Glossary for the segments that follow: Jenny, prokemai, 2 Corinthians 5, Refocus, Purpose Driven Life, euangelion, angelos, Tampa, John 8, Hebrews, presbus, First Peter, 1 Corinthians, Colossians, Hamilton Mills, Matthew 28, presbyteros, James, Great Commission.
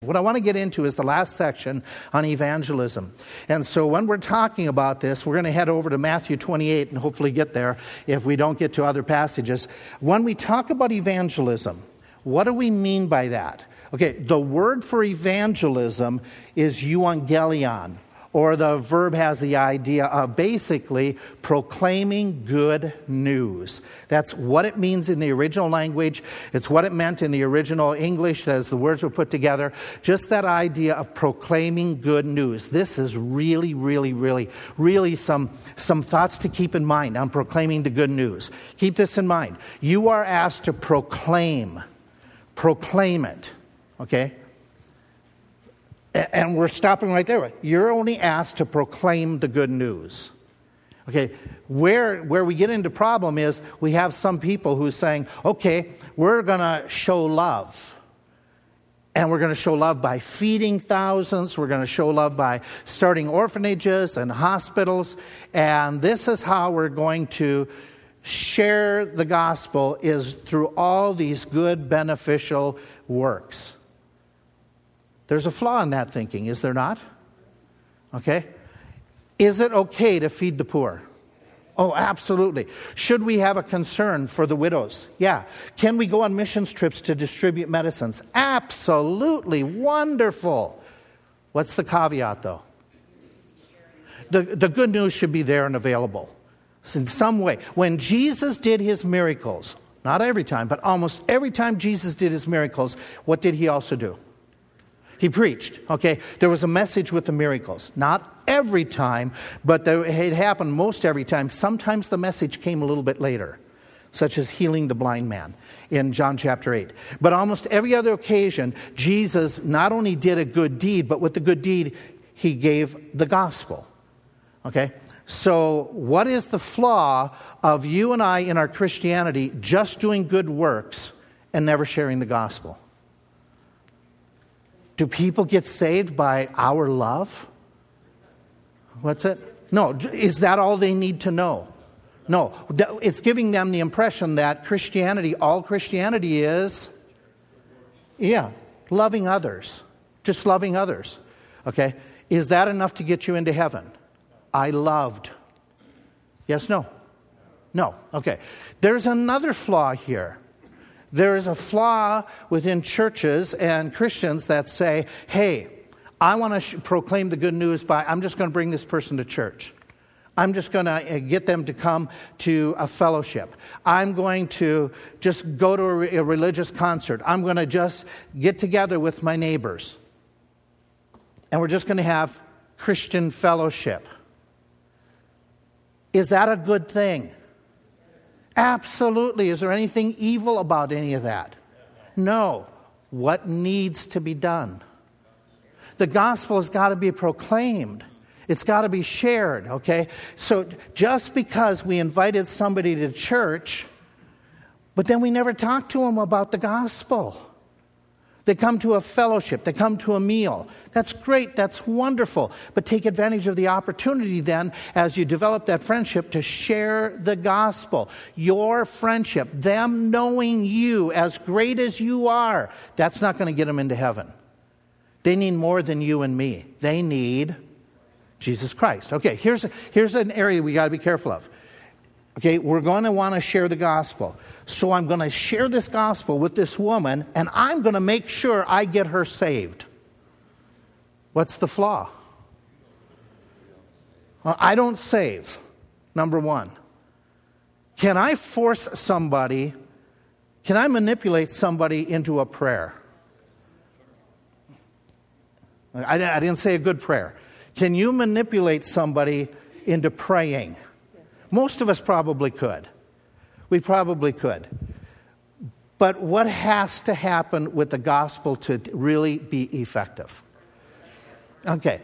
What I want to get into is the last section on evangelism. And so when we're talking about this, we're going to head over to Matthew 28 and hopefully get there if we don't get to other passages. When we talk about evangelism, what do we mean by that? Okay, the word for evangelism is euangelion, or the verb has the idea of basically proclaiming good news. That's what it means in the original language. It's what it meant in the original English as the words were put together. Just that idea of proclaiming good news. This is really some thoughts to keep in mind on proclaiming the good news. Keep this in mind. You are asked to proclaim. Proclaim it. Okay? And we're stopping right there. You're only asked to proclaim the good news. Okay, where we get into problem is we have some people who's saying, okay, we're going to show love. And we're going to show love by feeding thousands. We're going to show love by starting orphanages and hospitals. And this is how we're going to share the gospel, is through all these good beneficial works. There's a flaw in that thinking, is there not? Okay. Is it okay to feed the poor? Oh, absolutely. Should we have a concern for the widows? Yeah. Can we go on missions trips to distribute medicines? Absolutely. Wonderful. What's the caveat, though? The good news should be there and available in some way. When Jesus did his miracles, not every time, but almost every time Jesus did his miracles, what did he also do? He preached, okay? There was a message with the miracles. Not every time, but it happened most every time. Sometimes the message came a little bit later, such as healing the blind man in John chapter 8. But almost every other occasion, Jesus not only did a good deed, but with the good deed, he gave the gospel, okay? So what is the flaw of you and I in our Christianity just doing good works and never sharing the gospel? Do people get saved by our love? What's it? No. Is that all they need to know? No. It's giving them the impression that Christianity, all Christianity is, loving others. Just loving others. Okay? Is that enough to get you into heaven? I loved. Yes, no? No. Okay. There's another flaw here. There is a flaw within churches and Christians that say, hey, I want to proclaim the good news by, I'm just going to bring this person to church. I'm just going to get them to come to a fellowship. I'm going to just go to a religious concert. I'm going to just get together with my neighbors. And we're just going to have Christian fellowship. Is that a good thing? Absolutely. Is there anything evil about any of that? No. What needs to be done? The gospel has got to be proclaimed. It's got to be shared, okay? So just because we invited somebody to church, but then we never talked to them about the gospel. They come to a fellowship. They come to a meal. That's great. That's wonderful. But take advantage of the opportunity then as you develop that friendship to share the gospel. Your friendship, them knowing you as great as you are, that's not going to get them into heaven. They need more than you and me. They need Jesus Christ. Okay, here's an area we got to be careful of. Okay, we're going to want to share the gospel. So I'm going to share this gospel with this woman, and I'm going to make sure I get her saved. What's the flaw? I don't save, number one. Can I force somebody, can I manipulate somebody into a prayer? I didn't say a good prayer. Can you manipulate somebody into praying? Most of us probably could. We probably could. But what has to happen with the gospel to really be effective? Okay.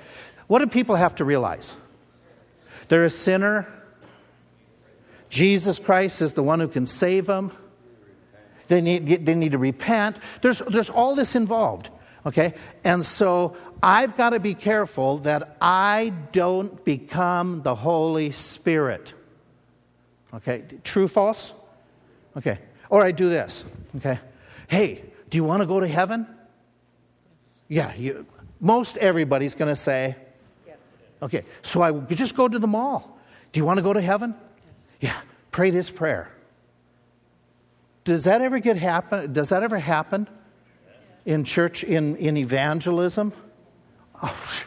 What do people have to realize? They're a sinner. Jesus Christ is the one who can save them. They need to repent. There's all this involved. Okay? And so I've got to be careful that I don't become the Holy Spirit. Okay, true, false? Okay, or I do this, okay. Hey, do you want to go to heaven? Yeah, most everybody's going to say, yes. Okay, so I just go to the mall. Do you want to go to heaven? Yes. Yeah, pray this prayer. Does that ever happen in church, in evangelism? Oh,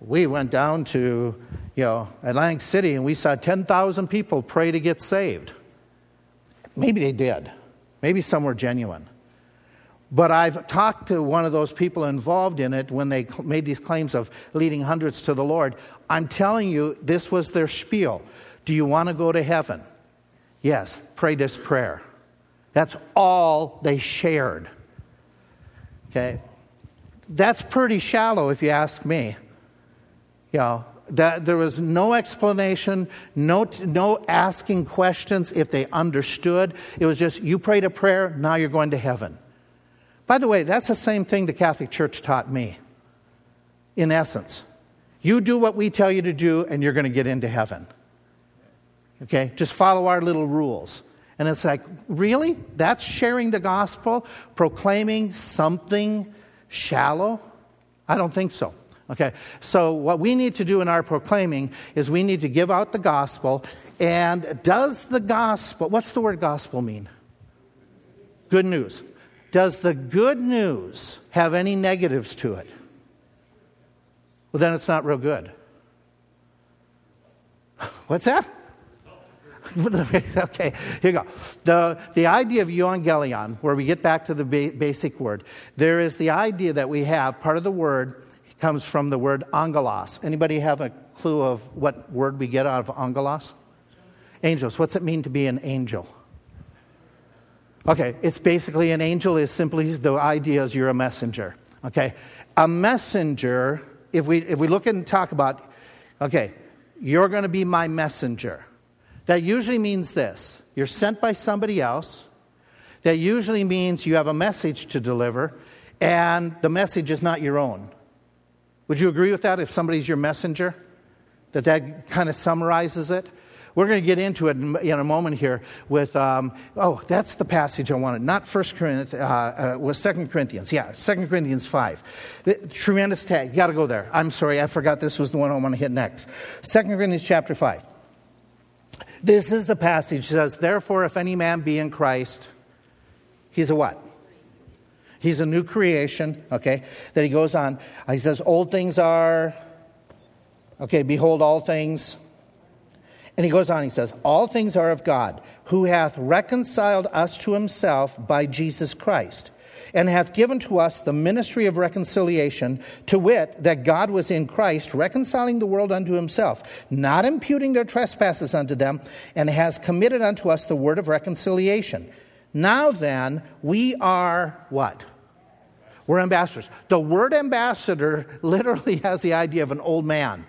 we went down to, Atlantic City, and we saw 10,000 people pray to get saved. Maybe they did. Maybe some were genuine. But I've talked to one of those people involved in it when they made these claims of leading hundreds to the Lord. I'm telling you, this was their spiel. Do you want to go to heaven? Yes, pray this prayer. That's all they shared. Okay? That's pretty shallow if you ask me. That there was no explanation, no asking questions if they understood. It was just, you prayed a prayer, now you're going to heaven. By the way, that's the same thing the Catholic Church taught me, in essence. You do what we tell you to do, and you're going to get into heaven. Okay? Just follow our little rules. And it's like, really? That's sharing the gospel, proclaiming something shallow? I don't think so. Okay, so what we need to do in our proclaiming is we need to give out the gospel. And does the gospel, what's the word gospel mean? Good news. Does the good news have any negatives to it? Well, then it's not real good. What's that? Okay, here you go. The idea of euangelion, where we get back to the basic word, there is the idea that we have, part of the word comes from the word angelos. Anybody have a clue of what word we get out of angelos? Angels. What's it mean to be an angel? Okay, it's basically an angel is simply the idea is you're a messenger. Okay, a messenger. If we look and talk about, okay, you're going to be my messenger. That usually means this: you're sent by somebody else. That usually means you have a message to deliver, and the message is not your own. Would you agree with that if somebody's your messenger? That kind of summarizes it? We're going to get into it in a moment here with, that's the passage I wanted. Not 1 Corinthians, was 2 Corinthians. Yeah, 2 Corinthians 5. Tremendous tag. You got to go there. I'm sorry, I forgot this was the one I want to hit next. 2 Corinthians chapter 5. This is the passage that says, therefore, if any man be in Christ, he's a what? He's a new creation, okay? Then he goes on. He says, old things are, okay, behold all things. And he goes on, he says, all things are of God, who hath reconciled us to himself by Jesus Christ, and hath given to us the ministry of reconciliation, to wit, that God was in Christ, reconciling the world unto himself, not imputing their trespasses unto them, and has committed unto us the word of reconciliation. Now then, we are what? We're ambassadors. The word ambassador literally has the idea of an old man.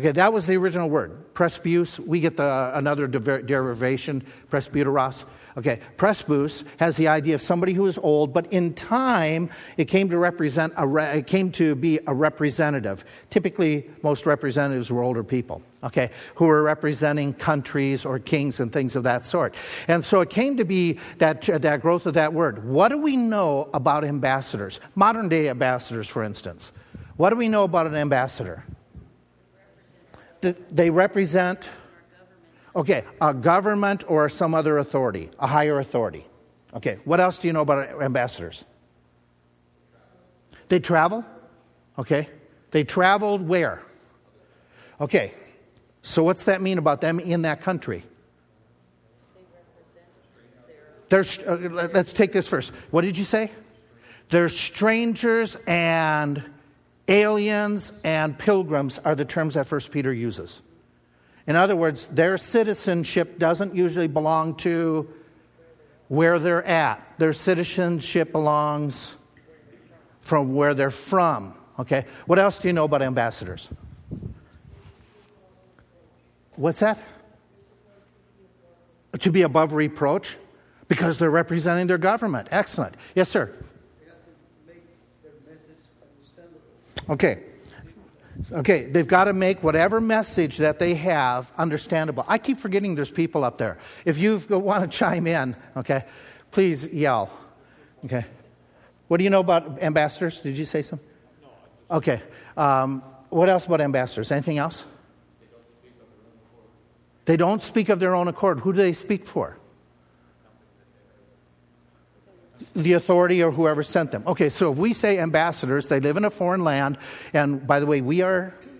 Okay, that was the original word. Presbus, we get another derivation, presbyteros. Okay, presbus has the idea of somebody who is old, but in time it came to represent it came to be a representative. Typically, most representatives were older people, okay, who were representing countries or kings and things of that sort. And so it came to be that growth of that word. What do we know about ambassadors? Modern day ambassadors, for instance. What do we know about an ambassador? They represent, okay, a government or some other authority, a higher authority. Okay, what else do you know about ambassadors? They travel, okay? They traveled where? Okay, so what's that mean about them in that country? Let's take this first. What did you say? They're strangers and aliens and pilgrims are the terms that First Peter uses. In other words, their citizenship doesn't usually belong to where they're at. Their citizenship belongs from where they're from. Okay. What else do you know about ambassadors? What's that? To be above reproach because they're representing their government. Excellent. Yes, sir. Okay, they've got to make whatever message that they have understandable. I keep forgetting there's people up there. If you want to chime in, okay, please yell. Okay, What do you know about ambassadors? Did you say something? No. Okay. What else about ambassadors? Anything else? They don't speak of their own accord. Who do they speak for? The authority or whoever sent them. Okay, so if we say ambassadors, they live in a foreign land. And by the way,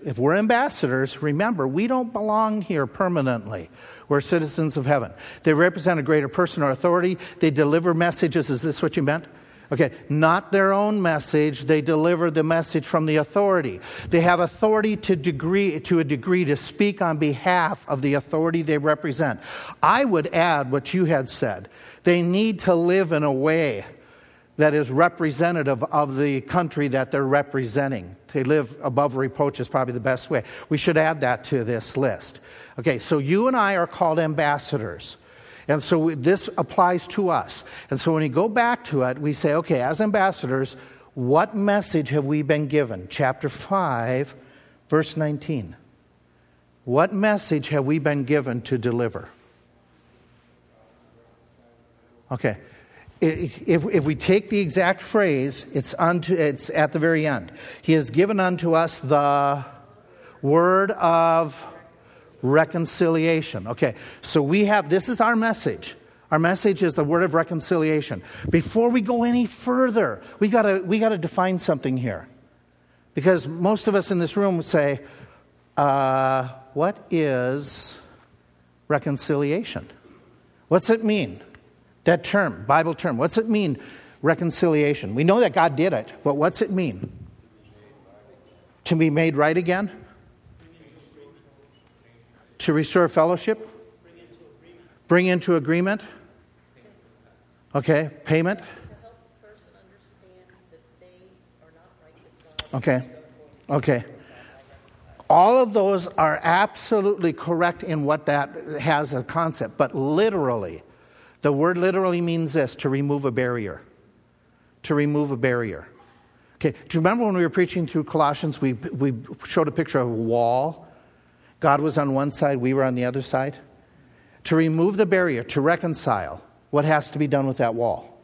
if we're ambassadors, remember, we don't belong here permanently. We're citizens of heaven. They represent a greater person or authority. They deliver messages. Is this what you meant? Okay, not their own message. They deliver the message from the authority. They have authority to a degree to speak on behalf of the authority they represent. I would add what you had said. They need to live in a way that is representative of the country that they're representing. To live above reproach is probably the best way. We should add that to this list. Okay, so you and I are called ambassadors. And so this applies to us. And so when we go back to it, we say, okay, as ambassadors, what message have we been given? Chapter 5, verse 19. What message have we been given to deliver? Okay. If we take the exact phrase, it's at the very end. He has given unto us the word of reconciliation. Okay, so this is our message. Our message is the word of reconciliation. Before we go any further, we got to define something here, because most of us in this room would say, "What is reconciliation? What's it mean? That term, Bible term. What's it mean? Reconciliation. We know that God did it, but what's it mean? To be made right again." To restore fellowship? Bring into agreement? Okay, payment? To help the person understand that they are not right with God. Okay. All of those are absolutely correct in what that has a concept, but literally, the word literally means this, to remove a barrier. To remove a barrier. Okay, do you remember when we were preaching through Colossians, we showed a picture of a wall? God was on one side, we were on the other side. To remove the barrier, to reconcile, what has to be done with that wall?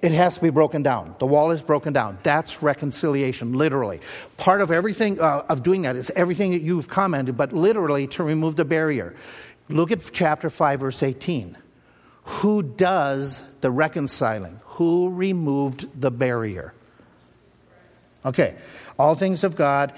It has to be broken down. The wall is broken down. That's reconciliation, literally. Part of everything of doing that is everything that you've commented, but literally to remove the barrier. Look at chapter 5, verse 18. Who does the reconciling? Who removed the barrier? Okay. All things of God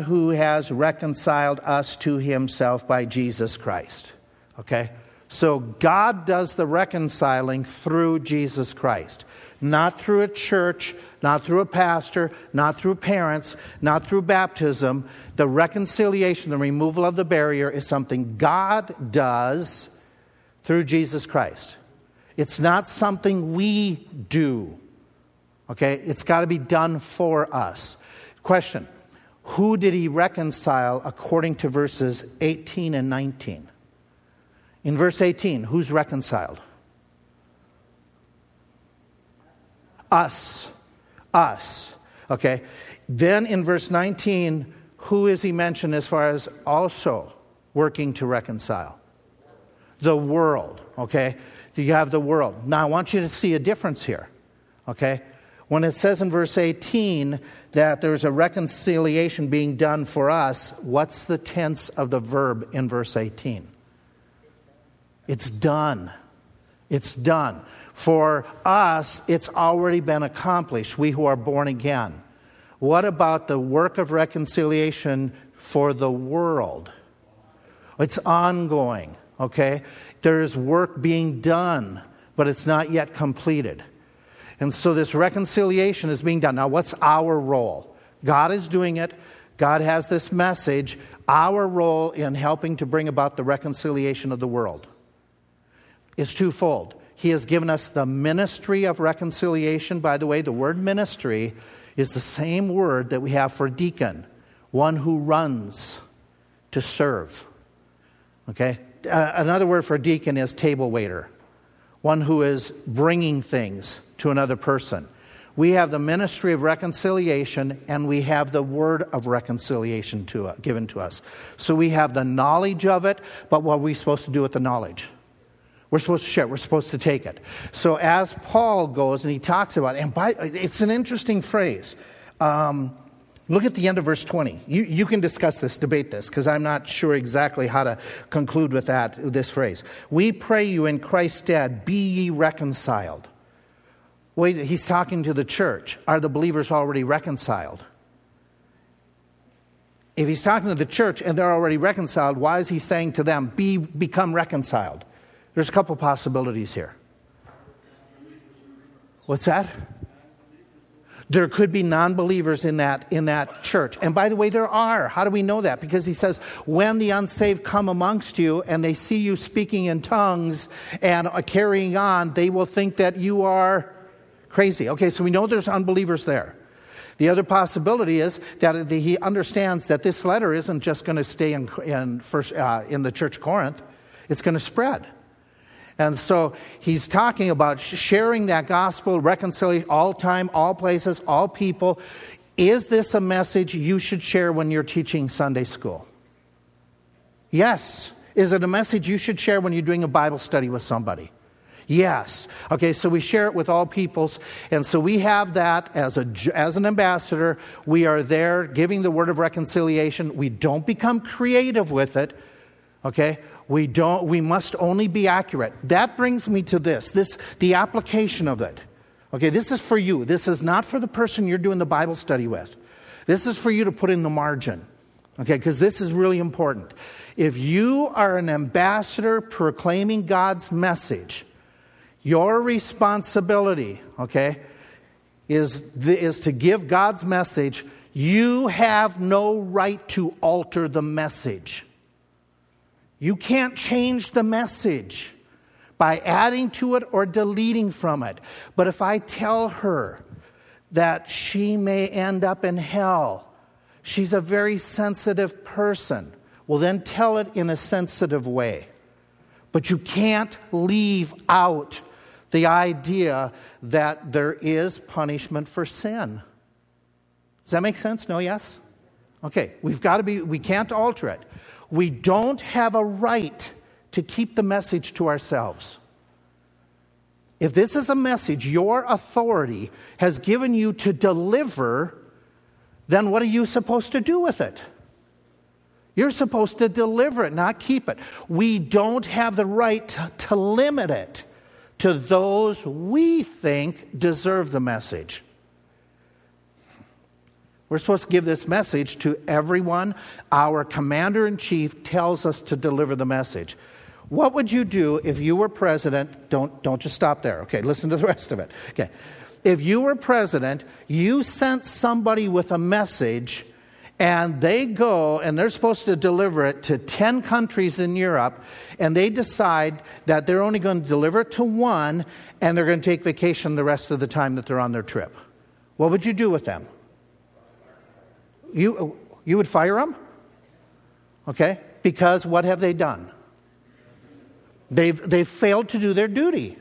who has reconciled us to himself by Jesus Christ. Okay? So God does the reconciling through Jesus Christ. Not through a church, not through a pastor, not through parents, not through baptism. The reconciliation, the removal of the barrier is something God does through Jesus Christ. It's not something we do. Okay? It's got to be done for us. Question. Who did he reconcile according to verses 18 and 19? In verse 18, who's reconciled? Us. Okay. Then in verse 19, who is he mentioned as far as also working to reconcile? The world. Okay. You have the world. Now I want you to see a difference here. Okay. When it says in verse 18 that there's a reconciliation being done for us, what's the tense of the verb in verse 18? It's done. For us, it's already been accomplished, we who are born again. What about the work of reconciliation for the world? It's ongoing, okay? There's work being done, but it's not yet completed. And so this reconciliation is being done. Now, what's our role? God is doing it. God has this message. Our role in helping to bring about the reconciliation of the world is twofold. He has given us the ministry of reconciliation. By the way, the word ministry is the same word that we have for deacon, one who runs to serve. Okay? Another word for deacon is table waiter, one who is bringing things to another person. We have the ministry of reconciliation, and we have the word of reconciliation given to us. So we have the knowledge of it, but what are we supposed to do with the knowledge? We're supposed to share. We're supposed to take it. So as Paul goes and he talks about it, and it's an interesting phrase. Look at the end of verse 20. You can discuss this, debate this, because I'm not sure exactly how to conclude with this phrase. We pray you in Christ's stead, be ye reconciled. Wait, he's talking to the church. Are the believers already reconciled? If he's talking to the church and they're already reconciled, why is he saying to them, become reconciled? There's a couple possibilities here. What's that? There could be non-believers in that church. And by the way, there are. How do we know that? Because he says, when the unsaved come amongst you and they see you speaking in tongues and carrying on, they will think that you are crazy. Okay, so we know there's unbelievers there. The other possibility is that he understands that this letter isn't just going to stay in the church of Corinth. It's going to spread. And so he's talking about sharing that gospel, reconciliation, all time, all places, all people. Is this a message you should share when you're teaching Sunday school? Yes. Is it a message you should share when you're doing a Bible study with somebody? Yes. Okay, so we share it with all peoples. And so we have that as an ambassador. We are there giving the word of reconciliation. We don't become creative with it. Okay? We must only be accurate. That brings me to this, the application of it. Okay, this is for you. This is not for the person you're doing the Bible study with. This is for you to put in the margin. Okay, because this is really important. If you are an ambassador proclaiming God's message, your responsibility, okay, is to give God's message. You have no right to alter the message. You can't change the message by adding to it or deleting from it. But if I tell her that she may end up in hell, she's a very sensitive person. Well, then tell it in a sensitive way. But you can't leave out the idea that there is punishment for sin. Does that make sense? No, yes? Okay, we can't alter it. We don't have a right to keep the message to ourselves. If this is a message your authority has given you to deliver, then what are you supposed to do with it? You're supposed to deliver it, not keep it. We don't have the right to limit it to those we think deserve the message. We're supposed to give this message to everyone. Our commander-in-chief tells us to deliver the message. What would you do if you were president? Don't just stop there. Okay, listen to the rest of it. Okay. If you were president, you sent somebody with a message, and they go, and they're supposed to deliver it to 10 countries in Europe, and they decide that they're only going to deliver it to one, and they're going to take vacation the rest of the time that they're on their trip. What would you do with them? You would fire them? Okay? Because what have they done? They've failed to do their duty.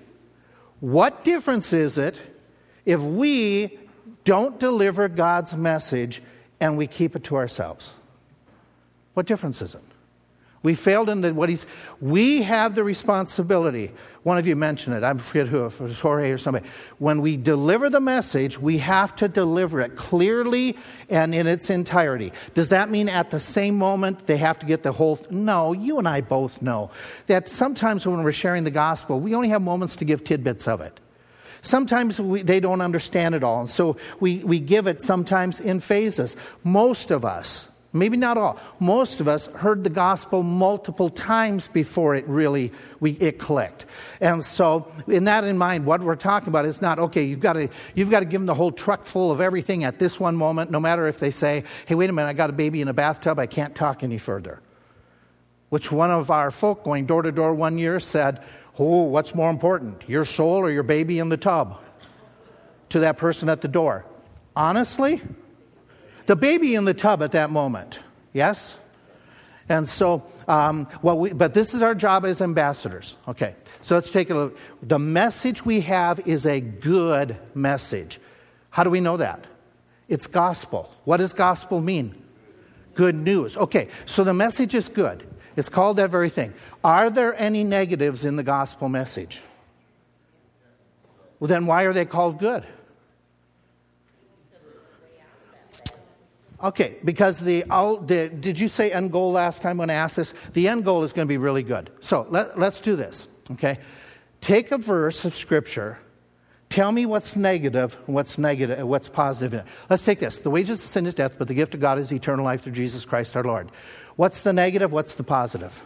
What difference is it if we don't deliver God's message and we keep it to ourselves? What difference is it? We failed in we have the responsibility. One of you mentioned it. I forget who, if it was Jorge or somebody. When we deliver the message, we have to deliver it clearly and in its entirety. Does that mean at the same moment they have to get the whole? No, you and I both know that sometimes when we're sharing the gospel, we only have moments to give tidbits of it. Sometimes they don't understand it all, and so we give it sometimes in phases. Most of us, maybe not all, most of us heard the gospel multiple times before it really it clicked. And so, in that in mind, what we're talking about is not, okay, you've got to give them the whole truck full of everything at this one moment, no matter if they say, hey, wait a minute, I got a baby in a bathtub, I can't talk any further. Which one of our folk going door to door one year said, oh, what's more important, your soul or your baby in the tub? To that person at the door. Honestly? The baby in the tub at that moment, yes? And so, but this is our job as ambassadors. Okay, so let's take a look. The message we have is a good message. How do we know that? It's gospel. What does gospel mean? Good news. Okay, so the message is good. It's called everything. Are there any negatives in the gospel message? Well, then why are they called good? Okay, because did you say end goal last time when I asked this? The end goal is going to be really good. So let's do this, okay? Take a verse of Scripture. Tell me what's negative, what's positive. Let's take this. The wages of sin is death, but the gift of God is eternal life through Jesus Christ our Lord. What's the negative? What's the positive?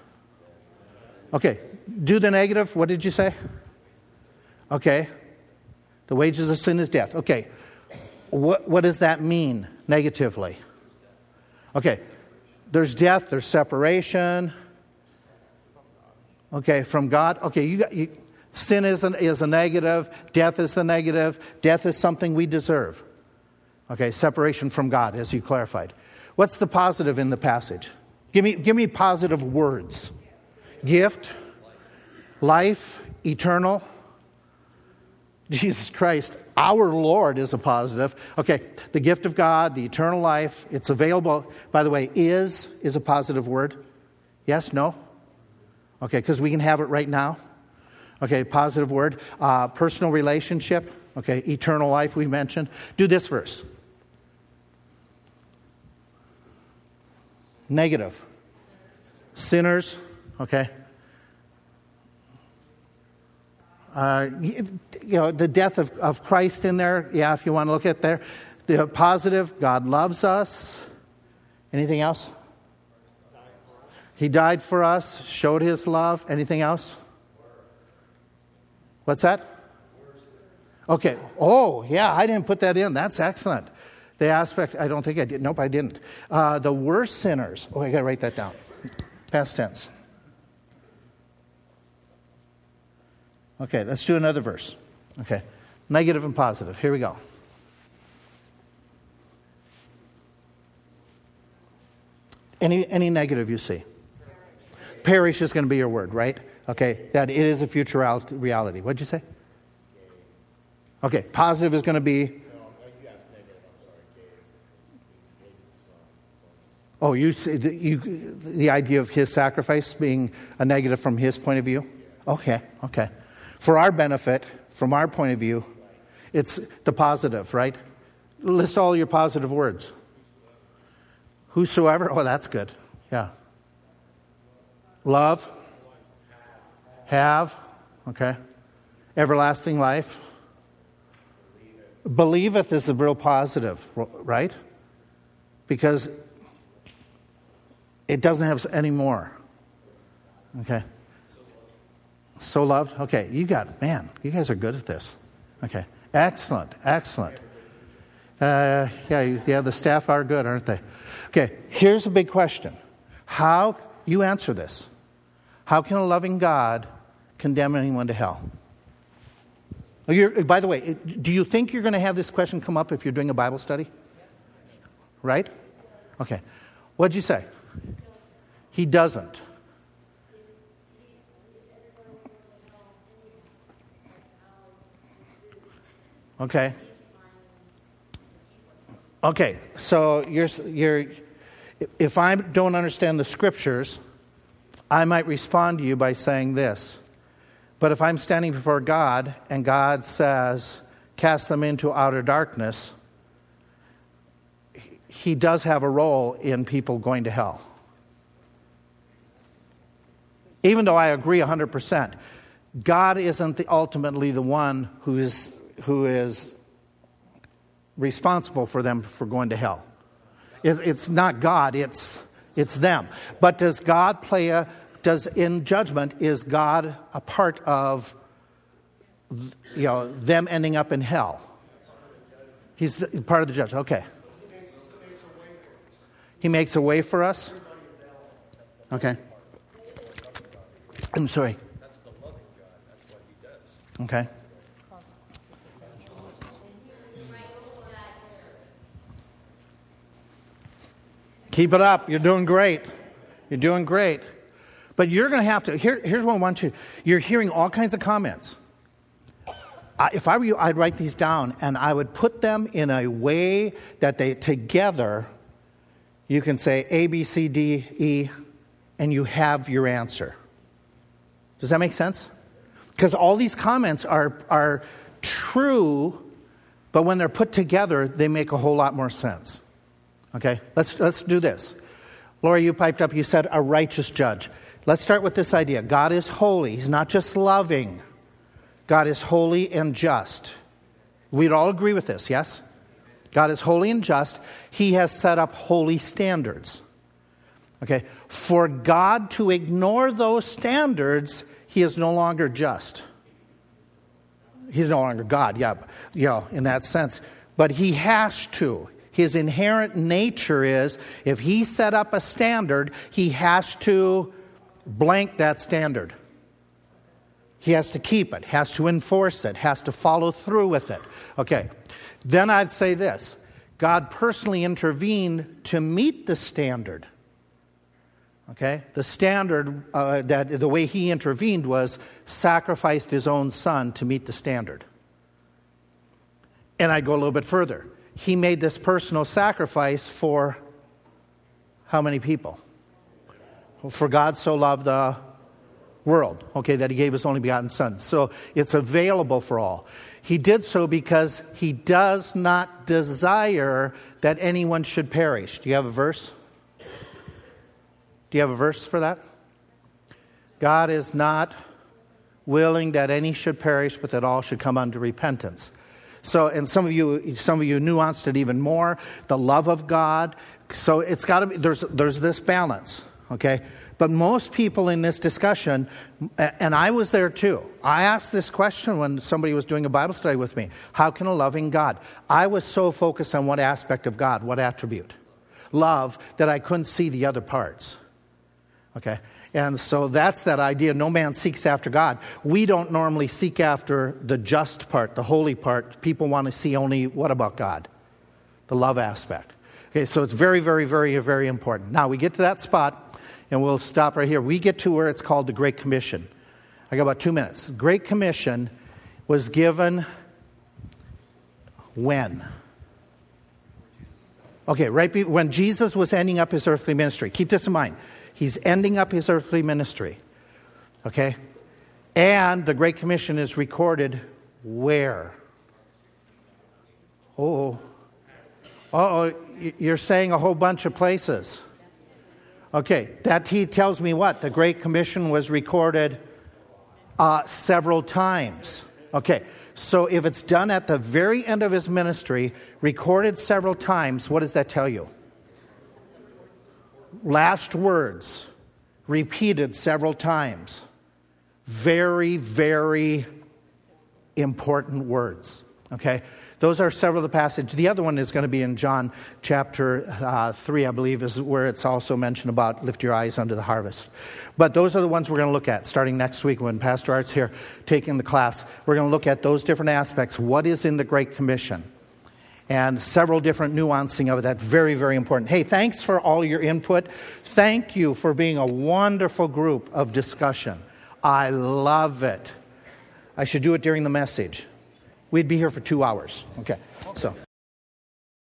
Okay, do the negative. What did you say? Okay, the wages of sin is death. Okay, what does that mean negatively? Okay, there's death, there's separation. Okay, from God. Okay, sin is a negative. Death is the negative. Death is something we deserve. Okay, separation from God, as you clarified. What's the positive in the passage? Give me positive words. Gift, life, eternal. Jesus Christ, our Lord, is a positive. Okay, the gift of God, the eternal life, it's available. By the way, is a positive word. Yes, no? Okay, because we can have it right now. Okay, positive word. Personal relationship. Okay, eternal life we mentioned. Do this verse. Negative. Sinners. Okay. The death of Christ in there. Yeah, if you want to look at there. The positive, God loves us. Anything else? He died for us, showed his love. Anything else? What's that? Okay. Oh, yeah, I didn't put that in. That's excellent. The aspect, I don't think I did. Nope, I didn't. The worst sinners. Oh, I got to write that down. Past tense. Okay, let's do another verse. Okay. Negative and positive. Here we go. Any negative you see? Perish is going to be your word, right? Okay, that it is a future reality. What'd you say? Okay, positive is going to be... No, you asked negative, I'm sorry. Oh, the idea of his sacrifice being a negative from his point of view? Yeah. Okay. For our benefit, from our point of view, it's the positive, right? List all your positive words. Whosoever. Oh, that's good. Yeah. Love. Have, okay. Everlasting life. Believeth is a real positive, right? Because it doesn't have any more. Okay. So loved. Okay, you got it. Man, you guys are good at this. Okay. Excellent. The staff are good, aren't they? Okay, here's a big question. How you answer this? How can a loving God condemn anyone to hell? By the way, do you think you're going to have this question come up if you're doing a Bible study? Right? Okay. What'd you say? He doesn't. Okay. Okay. So you're if I don't understand the Scriptures, I might respond to you by saying this. But if I'm standing before God and God says, cast them into outer darkness, he does have a role in people going to hell. Even though I agree 100%, God isn't ultimately the one who is responsible for them for going to hell. It's not God, it's them. But does God play in judgment, is God a part of, them ending up in hell? He's part of the judge. Okay. He makes a way for us? Okay. I'm sorry. That's the loving God. That's what he does. Okay. Keep it up. You're doing great. But you're going to have to... Here's what I want you... You're hearing all kinds of comments. If I were you, I'd write these down, and I would put them in a way that they together... You can say A, B, C, D, E, and you have your answer. Does that make sense? Because all these comments are true, but when they're put together, they make a whole lot more sense. Okay, let's do this. Laura, you piped up, you said a righteous judge. Let's start with this idea. God is holy. He's not just loving. God is holy and just. We'd all agree with this, yes? God is holy and just. He has set up holy standards. Okay, for God to ignore those standards, he is no longer just. He's no longer God, in that sense. But he has to. His inherent nature is, if he set up a standard, he has to blank that standard. He has to keep it, has to enforce it, has to follow through with it. Okay, then I'd say this. God personally intervened to meet the standard. Okay, the standard, that the way he intervened was sacrificed his own son to meet the standard. And I go a little bit further. He made this personal sacrifice for how many people? For God so loved the world, okay, that he gave his only begotten son. So it's available for all. He did so because he does not desire that anyone should perish. Do you have a verse? Do you have a verse for that? God is not willing that any should perish, but that all should come unto repentance. So, and some of you nuanced it even more, the love of God. So it's got to be, there's this balance, okay? But most people in this discussion, and I was there too, I asked this question when somebody was doing a Bible study with me. How can a loving God? I was so focused on what aspect of God, what attribute? Love, that I couldn't see the other parts. Okay? And so that's that idea, no man seeks after God. We don't normally seek after the just part, the holy part. People want to see only, what about God? The love aspect. Okay, so it's very, very, very, very important. Now, we get to that spot, and we'll stop right here. We get to where it's called the Great Commission. I got about 2 minutes. The Great Commission was given when? Okay, when Jesus was ending up his earthly ministry. Keep this in mind. He's ending up his earthly ministry, okay? And the Great Commission is recorded where? You're saying a whole bunch of places. Okay, that he tells me what? The Great Commission was recorded several times. Okay, so if it's done at the very end of his ministry, recorded several times, what does that tell you? Last words, repeated several times. Very, very important words, okay? Those are several of the passages. The other one is going to be in John chapter 3, I believe, is where it's also mentioned about lift your eyes unto the harvest. But those are the ones we're going to look at starting next week when Pastor Art's here taking the class. We're going to look at those different aspects. What is in the Great Commission? And several different nuancing of that. Very, very important. Hey, thanks for all your input. Thank you for being a wonderful group of discussion. I love it. I should do it during the message. We'd be here for 2 hours. Okay, so...